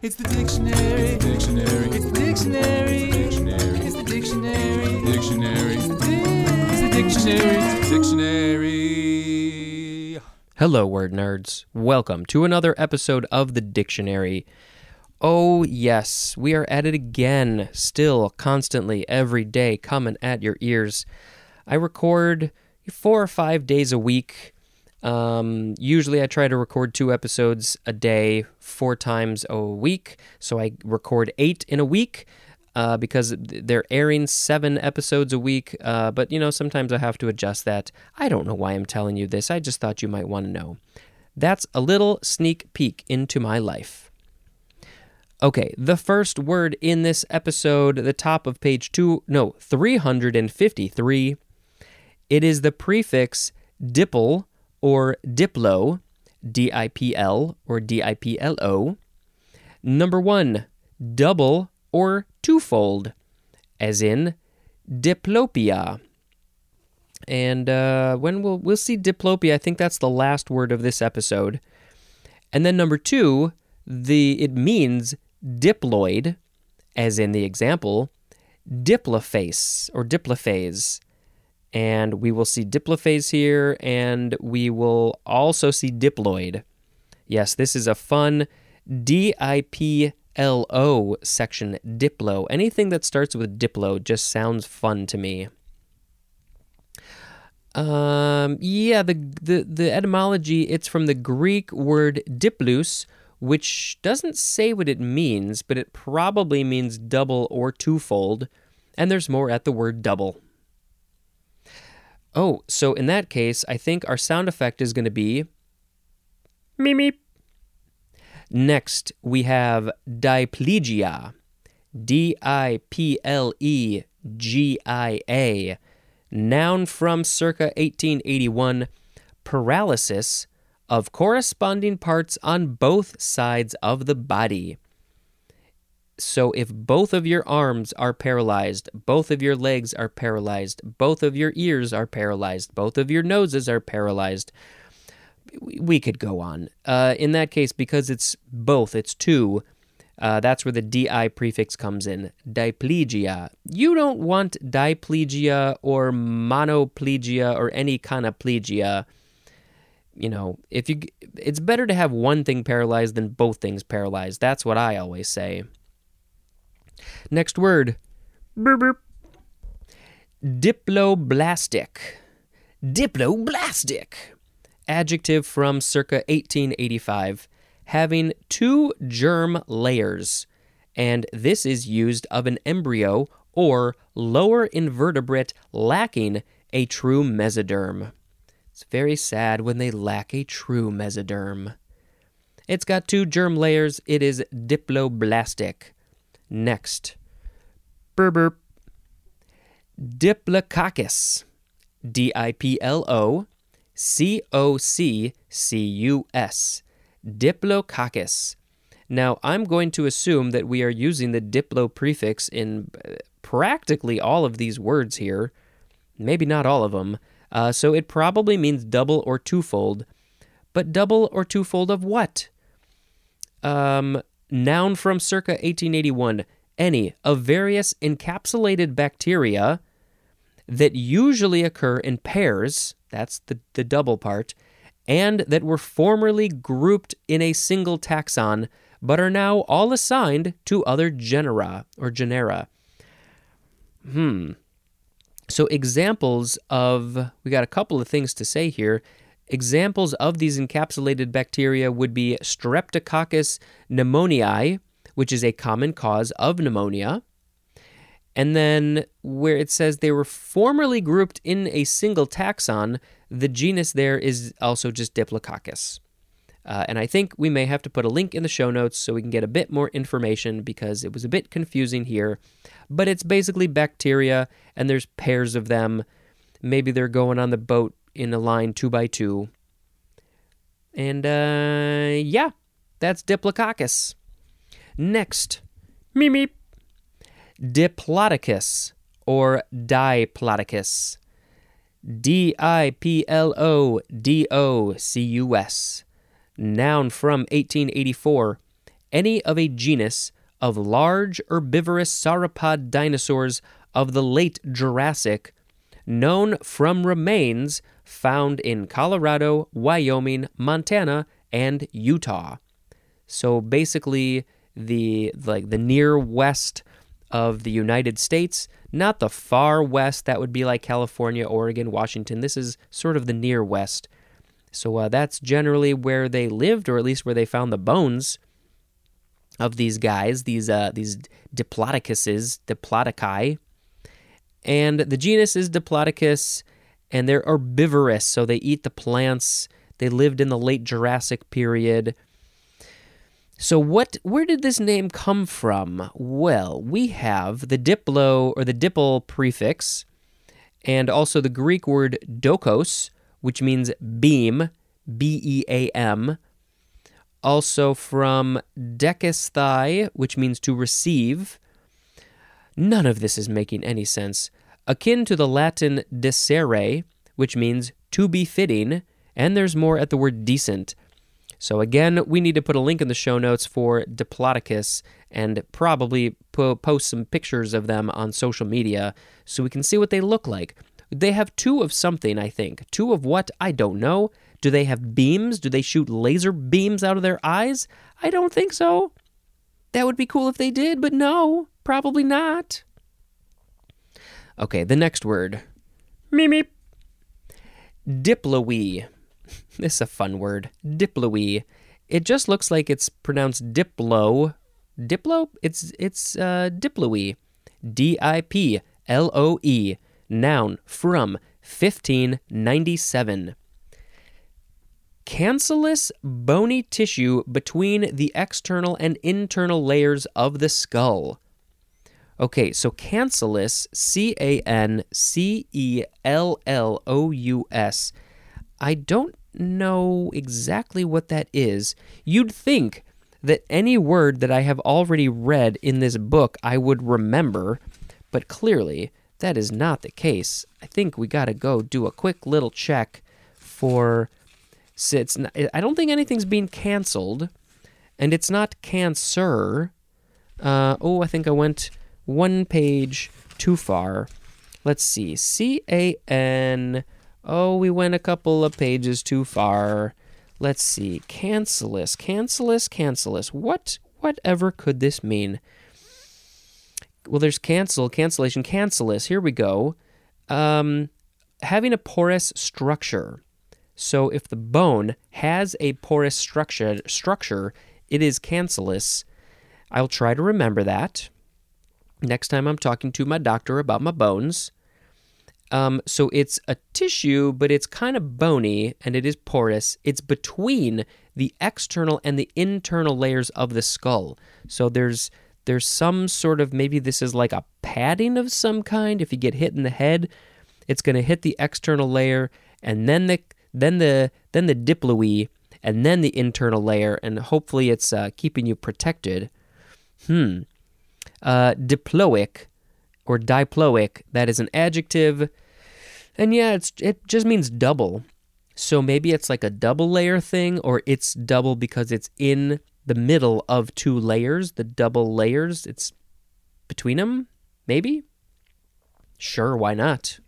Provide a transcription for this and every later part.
It's the dictionary. Dictionary. It's the dictionary. Dictionary. It's the dictionary. Dictionary. It's the dictionary. Dictionary. Hello, word nerds. Welcome to another episode of the Dictionary. Oh yes, we are at it again. Still, constantly, every day, coming at your ears. I record 4 or 5 days a week. Usually I try to record 2 episodes a day, 4 times a week. So I record 8 in a week, because they're airing 7 episodes a week. But you know, sometimes I have to adjust that. I don't know why I'm telling you this. I just thought you might want to know. That's a little sneak peek into my life. Okay. The first word in this episode, the top of page 353. It is the prefix dipl, or diplo, D-I-P-L, or D-I-P-L-O. Number 1, double or twofold, as in diplopia. And when we'll see diplopia, I think that's the last word of this episode. And then number 2, it means diploid, as in the example, diplophase, or diplophase. And we will see diplophase here, and we will also see diploid. Yes, this is a fun D-I-P-L-O section, diplo. Anything that starts with diplo just sounds fun to me. The etymology, it's from the Greek word diplous, which doesn't say what it means, but it probably means double or twofold. And there's more at the word double. Oh, so in that case, I think our sound effect is going to be meep meep. Next, we have diplegia, D-I-P-L-E-G-I-A, noun from circa 1881, paralysis of corresponding parts on both sides of the body. So if both of your arms are paralyzed, both of your legs are paralyzed, both of your ears are paralyzed, both of your noses are paralyzed, we could go on. In that case, because it's both, it's two, that's where the DI prefix comes in, diplegia. You don't want diplegia or monoplegia or any kind of plegia. You know, it's better to have one thing paralyzed than both things paralyzed. That's what I always say. Next word, Diploblastic. Diploblastic. Adjective from circa 1885, having 2 germ layers, and this is used of an embryo or lower invertebrate lacking a true mesoderm. It's very sad when they lack a true mesoderm. It's got 2 germ layers. It is diploblastic. Next, Diplococcus, D-I-P-L-O-C-O-C-C-U-S, Diplococcus. Now, I'm going to assume that we are using the diplo prefix in practically all of these words here, maybe not all of them, so it probably means double or twofold, but double or twofold of what? Noun from circa 1881, any of various encapsulated bacteria that usually occur in pairs, that's the double part, and that were formerly grouped in a single taxon, but are now all assigned to other genera or genera. So examples of, we got a couple of things to say here. Examples of these encapsulated bacteria would be Streptococcus pneumoniae, which is a common cause of pneumonia. And then where it says they were formerly grouped in a single taxon, the genus there is also just Diplococcus. And I think we may have to put a link in the show notes so we can get a bit more information because it was a bit confusing here. But it's basically bacteria, and there's pairs of them. Maybe they're going on the boat in a line 2 by 2. And, that's Diplococcus. Next, Diplodocus, or Diplodocus. D-I-P-L-O-D-O-C-U-S. Noun from 1884. any of a genus of large herbivorous sauropod dinosaurs of the late Jurassic, known from remains found in Colorado, Wyoming, Montana, and Utah. So basically, the near west of the United States, not the far west. That would be like California, Oregon, Washington. This is sort of the near west. So that's generally where they lived, or at least where they found the bones of these guys, these Diplodocuses, Diplodoci. And the genus is Diplodocus, and they're herbivorous, so they eat the plants. They lived in the late Jurassic period. So where did this name come from? Well, we have the diplo, or the dipl prefix, and also the Greek word dokos, which means beam, B-E-A-M. Also from dekesthai, which means to receive. None of this is making any sense. Akin to the Latin decere, which means to be fitting, and there's more at the word decent. So again, we need to put a link in the show notes for Diplodocus and probably post some pictures of them on social media so we can see what they look like. They have two of something, I think. Two of what? I don't know. Do they have beams? Do they shoot laser beams out of their eyes? I don't think so. That would be cool if they did, but no, probably not. Okay, the next word. Meep, meep. Diploe. This is a fun word. Diploe. It just looks like it's pronounced diplo. Diplo? It's diploe. D-I-P-L-O-E. Noun, from 1597. Cancellous bony tissue between the external and internal layers of the skull. Okay, so cancellous, C-A-N-C-E-L-L-O-U-S. I don't know exactly what that is. You'd think that any word that I have already read in this book I would remember, but clearly that is not the case. I think we got to go do a quick little check for... I don't think anything's being canceled, and it's not cancer. I think I went one page too far. Let's see. C-A-N... Oh, we went a couple of pages too far. Let's see. Cancellous. Whatever could this mean? Well, there's cancel, cancellation, cancellous. Here we go. Having a porous structure. So if the bone has a porous structure, it is cancellous. I'll try to remember that next time I'm talking to my doctor about my bones. So it's a tissue, but it's kind of bony, and it is porous. It's between the external and the internal layers of the skull. So there's some sort of, maybe this is like a padding of some kind. If you get hit in the head, it's going to hit the external layer, and then the diploe, and then the internal layer, and hopefully it's keeping you protected. Diploic. Or diploic, that is an adjective. And yeah, it just means double. So maybe it's like a double layer thing, or it's double because it's in the middle of two layers, the double layers. It's between them, maybe? Sure, why not?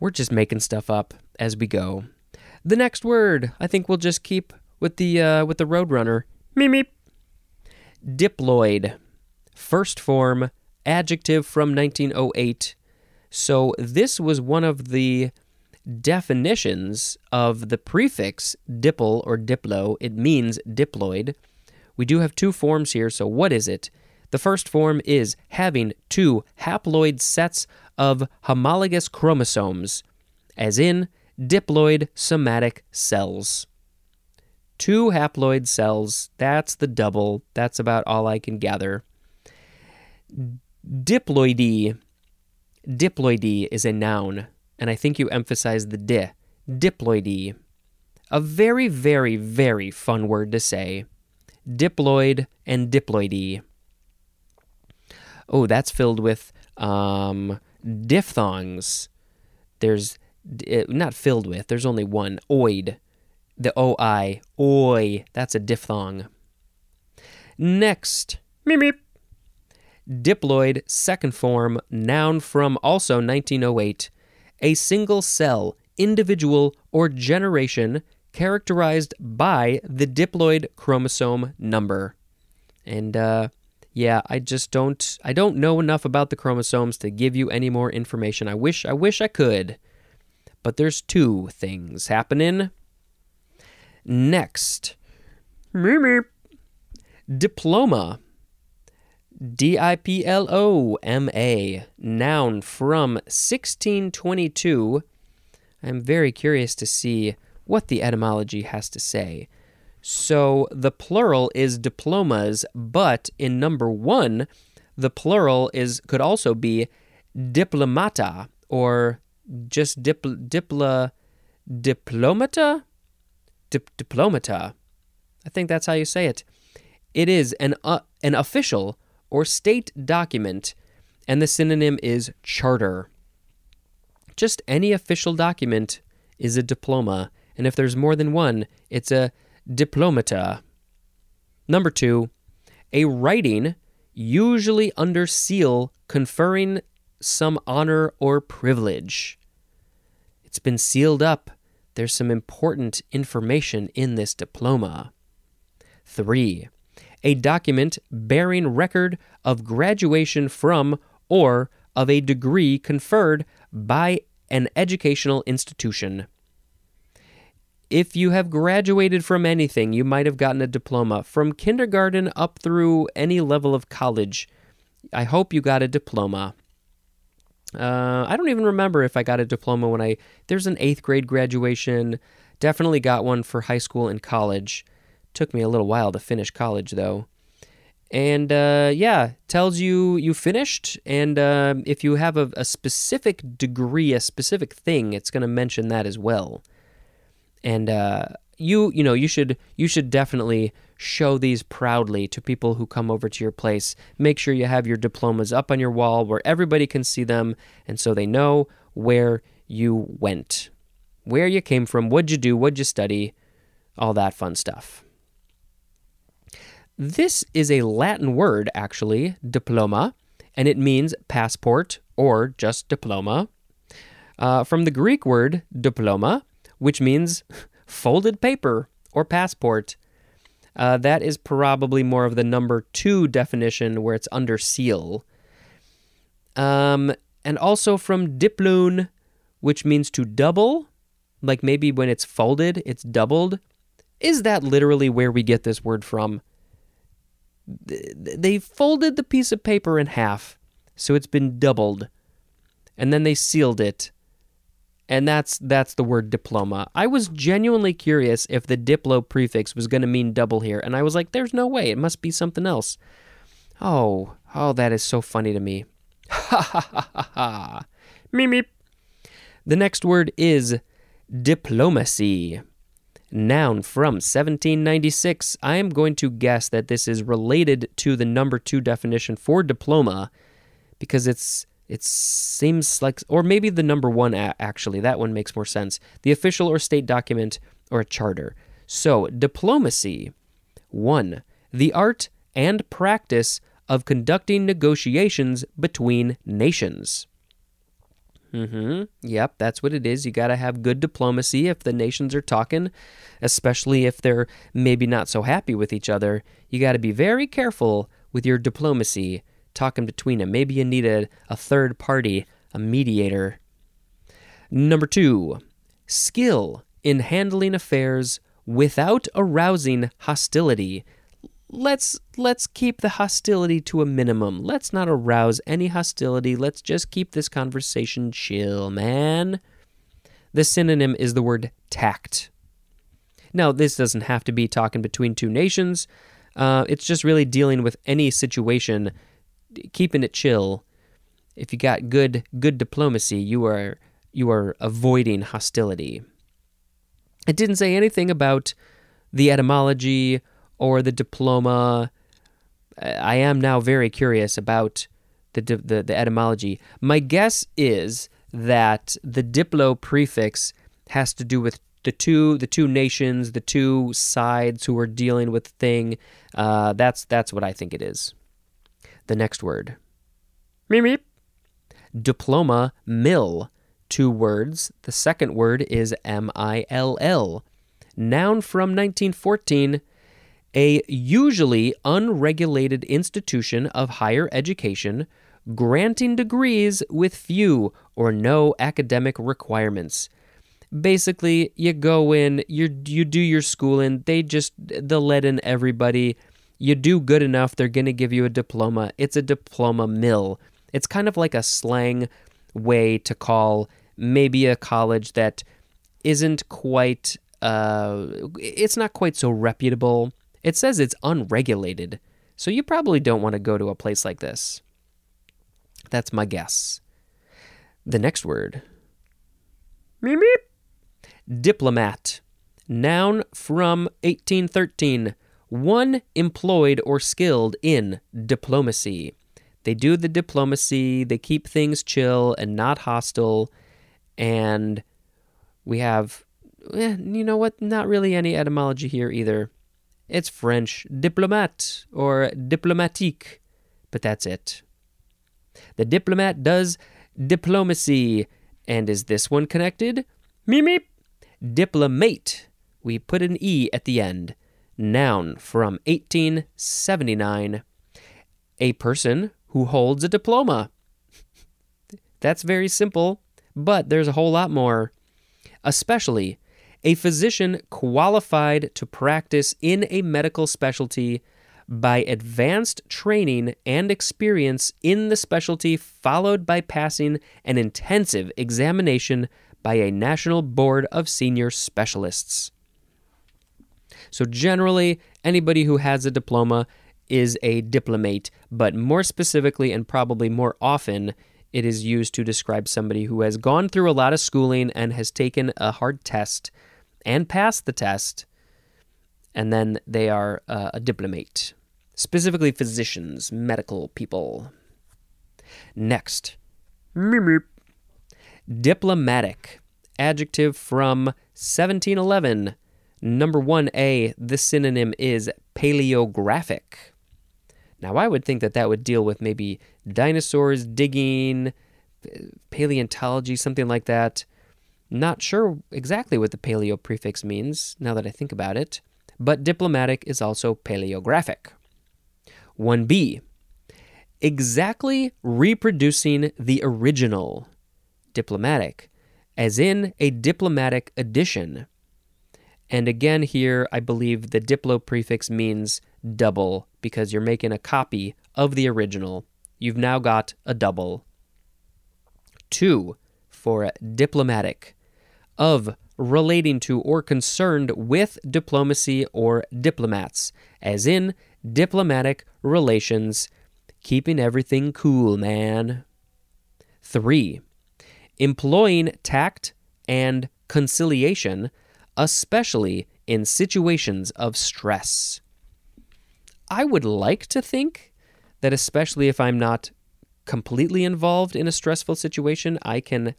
We're just making stuff up as we go. The next word, I think we'll just keep with the Roadrunner. Meep, meep. Diploid. First form. Adjective from 1908. So this was one of the definitions of the prefix dipl or diplo. It means diploid. We do have two forms here, so what is it? The first form is having two haploid sets of homologous chromosomes, as in diploid somatic cells. Two haploid cells, that's the double. That's about all I can gather. Diploidy. Diploidy is a noun, and I think you emphasize the di. Diploidy. A very, very, very fun word to say. Diploid and diploidy. Oh, that's filled with diphthongs. There's, not filled with, there's only one, oid. The O-I, oi, that's a diphthong. Next, Diploid, second form, noun from also 1908. A single cell, individual, or generation characterized by the diploid chromosome number. And I don't know enough about the chromosomes to give you any more information. I wish I could. But there's two things happening. Next, diploma. Diploma, noun from 1622. I'm very curious to see what the etymology has to say. So the plural is diplomas, but in number one, the plural could also be diplomata or just diplomata? Diplomata. I think that's how you say it. It is an official or state document, and the synonym is charter. Just any official document is a diploma, and if there's more than one, it's a diplomata. Number two, a writing, usually under seal, conferring some honor or privilege. It's been sealed up. There's some important information in this diploma. Three, a document bearing record of graduation from or of a degree conferred by an educational institution. If you have graduated from anything, you might have gotten a diploma. From kindergarten up through any level of college, I hope you got a diploma. I don't even remember if I got a diploma when there's an 8th grade graduation. Definitely got one for high school and college. Took me a little while to finish college, though. And, tells you finished. And if you have a specific degree, a specific thing, it's going to mention that as well. And you should definitely show these proudly to people who come over to your place. Make sure you have your diplomas up on your wall where everybody can see them, and so they know where you went, where you came from, what'd you do, what'd you study, all that fun stuff. This is a Latin word, actually, diploma, and it means passport or just diploma. From the Greek word diploma, which means folded paper or passport. That is probably more of the number two definition where it's under seal. And also from diplon, which means to double, like maybe when it's folded, it's doubled. Is that literally where we get this word from? They folded the piece of paper in half, so it's been doubled, and then they sealed it, and that's the word diploma. I was genuinely curious if the diplo prefix was going to mean double here, and I was like, there's no way. It must be something else. Oh, that is so funny to me. Ha, ha, ha, ha, ha. Meep, meep. The next word is diplomacy. Noun from 1796. I am going to guess that this is related to the number two definition for diploma because it seems like, or maybe the number one actually. That one makes more sense. The official or state document or a charter. So diplomacy. 1. The art and practice of conducting negotiations between nations. Yep, that's what it is. You got to have good diplomacy if the nations are talking, especially if they're maybe not so happy with each other. You got to be very careful with your diplomacy, talking between them. Maybe you need a third party, a mediator. Number 2, skill in handling affairs without arousing hostility. Let's keep the hostility to a minimum. Let's not arouse any hostility. Let's just keep this conversation chill, man. The synonym is the word tact. Now, this doesn't have to be talking between two nations. It's just really dealing with any situation, keeping it chill. If you got good diplomacy, you are avoiding hostility. It didn't say anything about the etymology or the diploma. I am now very curious about the etymology. My guess is that the diplo prefix has to do with the two nations, the two sides who are dealing with the thing. That's what I think it is. The next word. Meep, meep. Diploma, mill. 2 words. The second word is mill. Noun from 1914. A usually unregulated institution of higher education, granting degrees with few or no academic requirements. Basically, you go in, you do your schooling, they'll let in everybody. You do good enough, they're going to give you a diploma. It's a diploma mill. It's kind of like a slang way to call maybe a college that isn't quite, it's not quite so reputable. It says it's unregulated, so you probably don't want to go to a place like this. That's my guess. The next word. Meep, meep. Diplomat. Noun from 1813. One employed or skilled in diplomacy. They do the diplomacy, they keep things chill and not hostile, and we have, you know what, not really any etymology here either. It's French, diplomate or diplomatique, but that's it. The diplomat does diplomacy, and is this one connected? Meep, meep. Diplomate. We put an E at the end. Noun from 1879. A person who holds a diploma. That's very simple, but there's a whole lot more. Especially a physician qualified to practice in a medical specialty by advanced training and experience in the specialty, followed by passing an intensive examination by a national board of senior specialists. So generally, anybody who has a diploma is a diplomate, but more specifically and probably more often, it is used to describe somebody who has gone through a lot of schooling and has taken a hard test and passed the test, and then they are a diplomate. Specifically physicians, medical people. Next. Meep, meep. Diplomatic. Adjective from 1711. Number 1A, the synonym is paleographic. Now, I would think that would deal with maybe dinosaurs, digging, paleontology, something like that. Not sure exactly what the paleo prefix means, now that I think about it. But diplomatic is also paleographic. 1B, exactly reproducing the original. Diplomatic, as in a diplomatic edition. And again here, I believe the diplo prefix means double, because you're making a copy of the original. You've now got a double. 2 for diplomatic, of, relating to, or concerned with diplomacy or diplomats, as in diplomatic relations, keeping everything cool, man. 3, employing tact and conciliation, especially in situations of stress. I would like to think that, especially if I'm not completely involved in a stressful situation, I can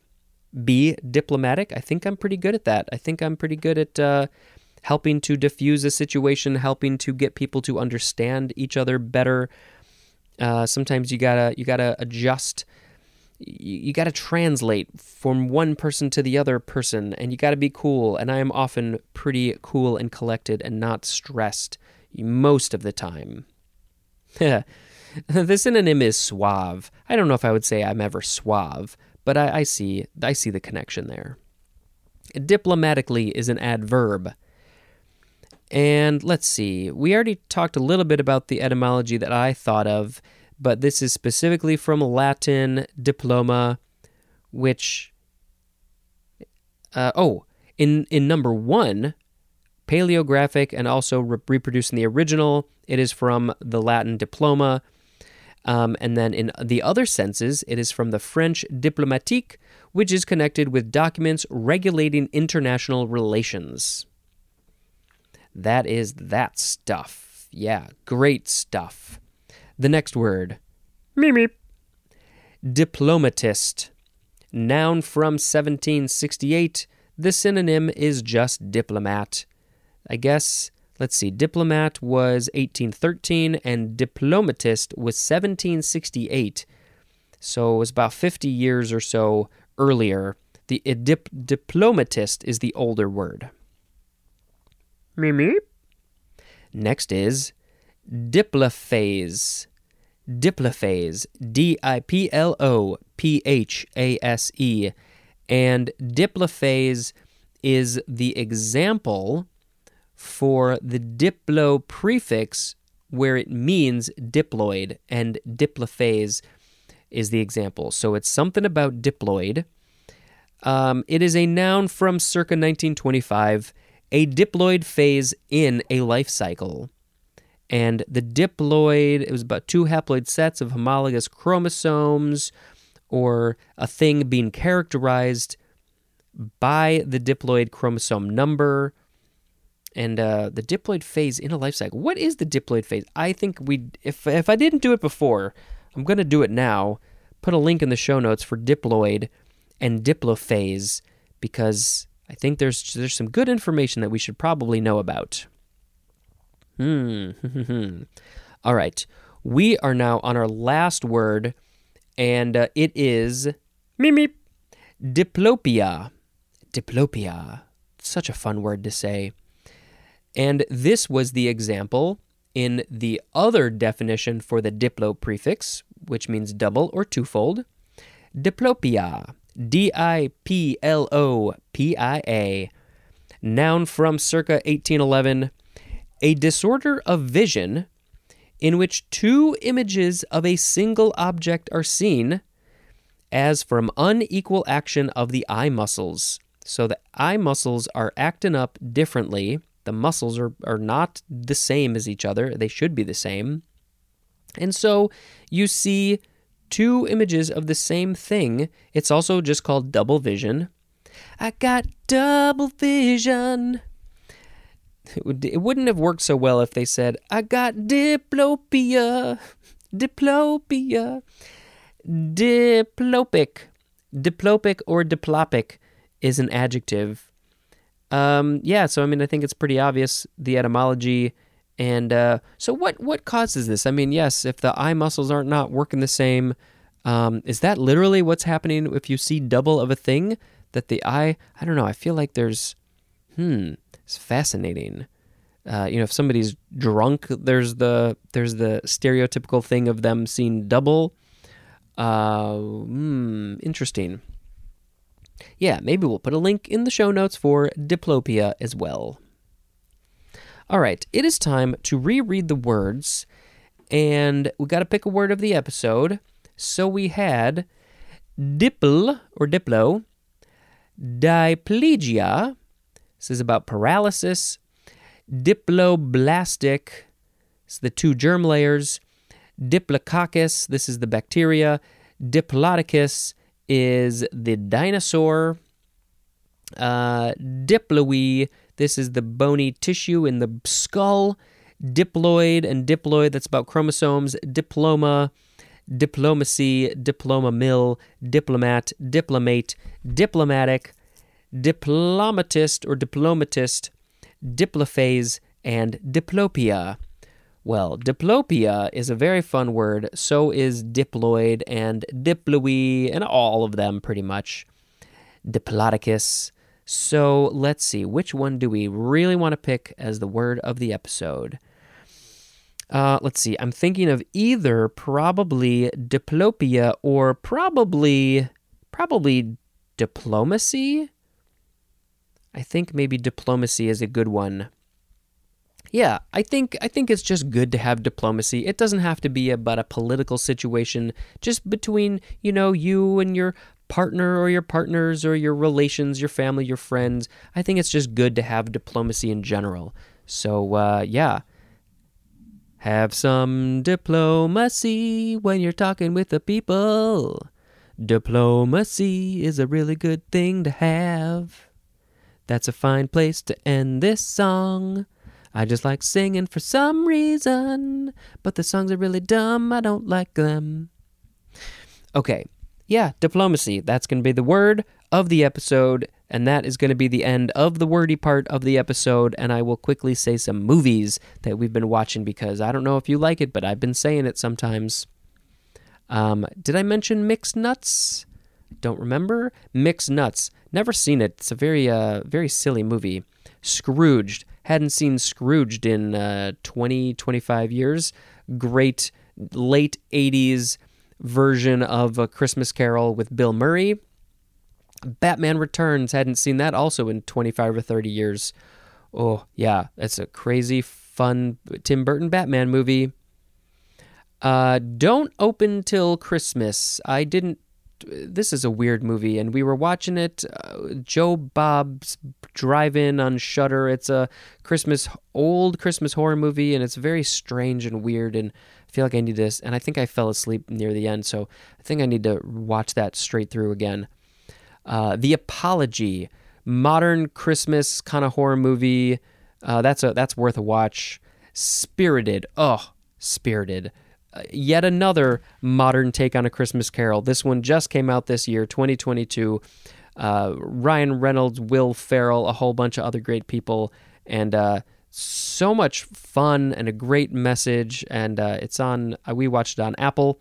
be diplomatic. I think I'm pretty good at that. I think I'm pretty good at helping to diffuse a situation, helping to get people to understand each other better. Sometimes you gotta adjust. You got to translate from one person to the other person, and you got to be cool. And I am often pretty cool and collected and not stressed most of the time. The synonym is suave. I don't know if I would say I'm ever suave, but I see the connection there. Diplomatically is an adverb. And let's see. We already talked a little bit about the etymology that I thought of, but this is specifically from Latin diploma, which, in number 1, paleographic and also reproducing the original, it is from the Latin diploma. And then in the other senses, it is from the French diplomatique, which is connected with documents regulating international relations. That is that stuff. Yeah, great stuff. The next word. Meep, meep. Diplomatist. Noun from 1768. The synonym is just diplomat. I guess, let's see, diplomat was 1813 and diplomatist was 1768. So it was about 50 years or so earlier. The diplomatist is the older word. Meep. Next is diplophase. Diplophase, D-I-P-L-O-P-H-A-S-E. And diplophase is the example for the diplo prefix where it means diploid, and diplophase is the example. So it's something about diploid. It is a noun from circa 1925, a diploid phase in a life cycle. And the diploid, it was about two haploid sets of homologous chromosomes, or a thing being characterized by the diploid chromosome number. And the diploid phase in a life cycle. What is the diploid phase? I think if I didn't do it before, I'm going to do it now. Put a link in the show notes for diploid and diplophase, because I think there's some good information that we should probably know about. All right. We are now on our last word, and it is Diplopia. Diplopia. Such a fun word to say. And this was the example in the other definition for the diplo prefix, which means double or twofold. Diplopia, D-I-P-L-O-P-I-A, noun from circa 1811, a disorder of vision in which two images of a single object are seen as from unequal action of the eye muscles. So the eye muscles are acting up differently. The muscles are not the same as each other. They should be the same. And so you see two images of the same thing. It's also just called double vision. I got double vision. It wouldn't have worked so well if they said, I got diplopia, diplopia, diplopic. Diplopic or diplopic is an adjective. I think it's pretty obvious, the etymology. And so what causes this? I mean, yes, if the eye muscles are not working the same, is that literally what's happening if you see double of a thing? That the eye, I don't know, I feel like there's, it's fascinating. If somebody's drunk, there's the stereotypical thing of them seeing double. Interesting. Yeah, maybe we'll put a link in the show notes for diplopia as well. All right, it is time to reread the words, and we got to pick a word of the episode. So we had dipl or diplo, diplegia. This is about paralysis. Diploblastic. It's the two germ layers. Diplococcus. This is the bacteria. Diplodocus is the dinosaur. Diploe, this is the bony tissue in the skull. Diploid and diploid, that's about chromosomes. Diploma, diplomacy, diploma mill, diplomat, diplomate, diplomatic, diplomatist or diplomatist, diplophase, and diplopia. Well, diplopia is a very fun word. So is diploid and diploe and all of them pretty much. Diplodocus. So let's see, which one do we really want to pick as the word of the episode? Let's see. I'm thinking of either probably diplopia or probably diplomacy. I think maybe diplomacy is a good one. Yeah, I think it's just good to have diplomacy. It doesn't have to be about a political situation, just between, you and your partner or your partners or your relations, your family, your friends. I think it's just good to have diplomacy in general. So, have some diplomacy when you're talking with the people. Diplomacy is a really good thing to have. That's a fine place to end this song. I just like singing for some reason, but the songs are really dumb. I don't like them. Okay. Yeah, diplomacy. That's going to be the word of the episode. And that is going to be the end of the wordy part of the episode, and I will quickly say some movies that we've been watching, because I don't know if you like it, but I've been saying it sometimes. Did I mention Mixed Nuts? Don't remember. Mixed Nuts. Never seen it. It's a very silly movie. Scrooged. Hadn't seen Scrooged in 20, 25 years. Great late 80s version of A Christmas Carol with Bill Murray. Batman Returns. Hadn't seen that also in 25 or 30 years. Oh, yeah. That's a crazy, fun Tim Burton Batman movie. Don't Open Till Christmas. I didn't. This is a weird movie, and we were watching it, Joe Bob's Drive-In on Shudder. It's a old Christmas horror movie, and it's very strange and weird, and I feel like I need this, and I think I fell asleep near the end, so I think I need to watch that straight through again. The Apology, modern Christmas kind of horror movie. That's worth a watch. Spirited. Yet another modern take on A Christmas Carol. This one just came out this year, 2022. Ryan Reynolds, Will Ferrell, a whole bunch of other great people, and so much fun and a great message. And it's on. We watched it on Apple.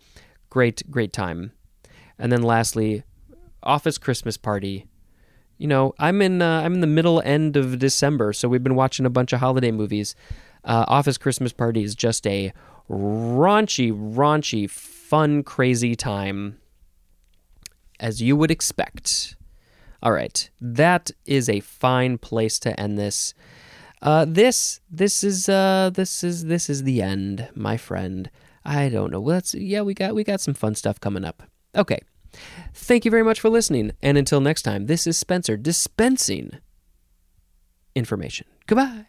Great time. And then lastly, Office Christmas Party. You know, I'm in the middle end of December, so we've been watching a bunch of holiday movies. Office Christmas Party is just a raunchy, fun, crazy time, as you would expect. All right, that is a fine place to end this. This is the end, my friend. I don't know. Well, we got some fun stuff coming up. Okay, thank you very much for listening, and until next time, this is Spencer dispensing information. Goodbye.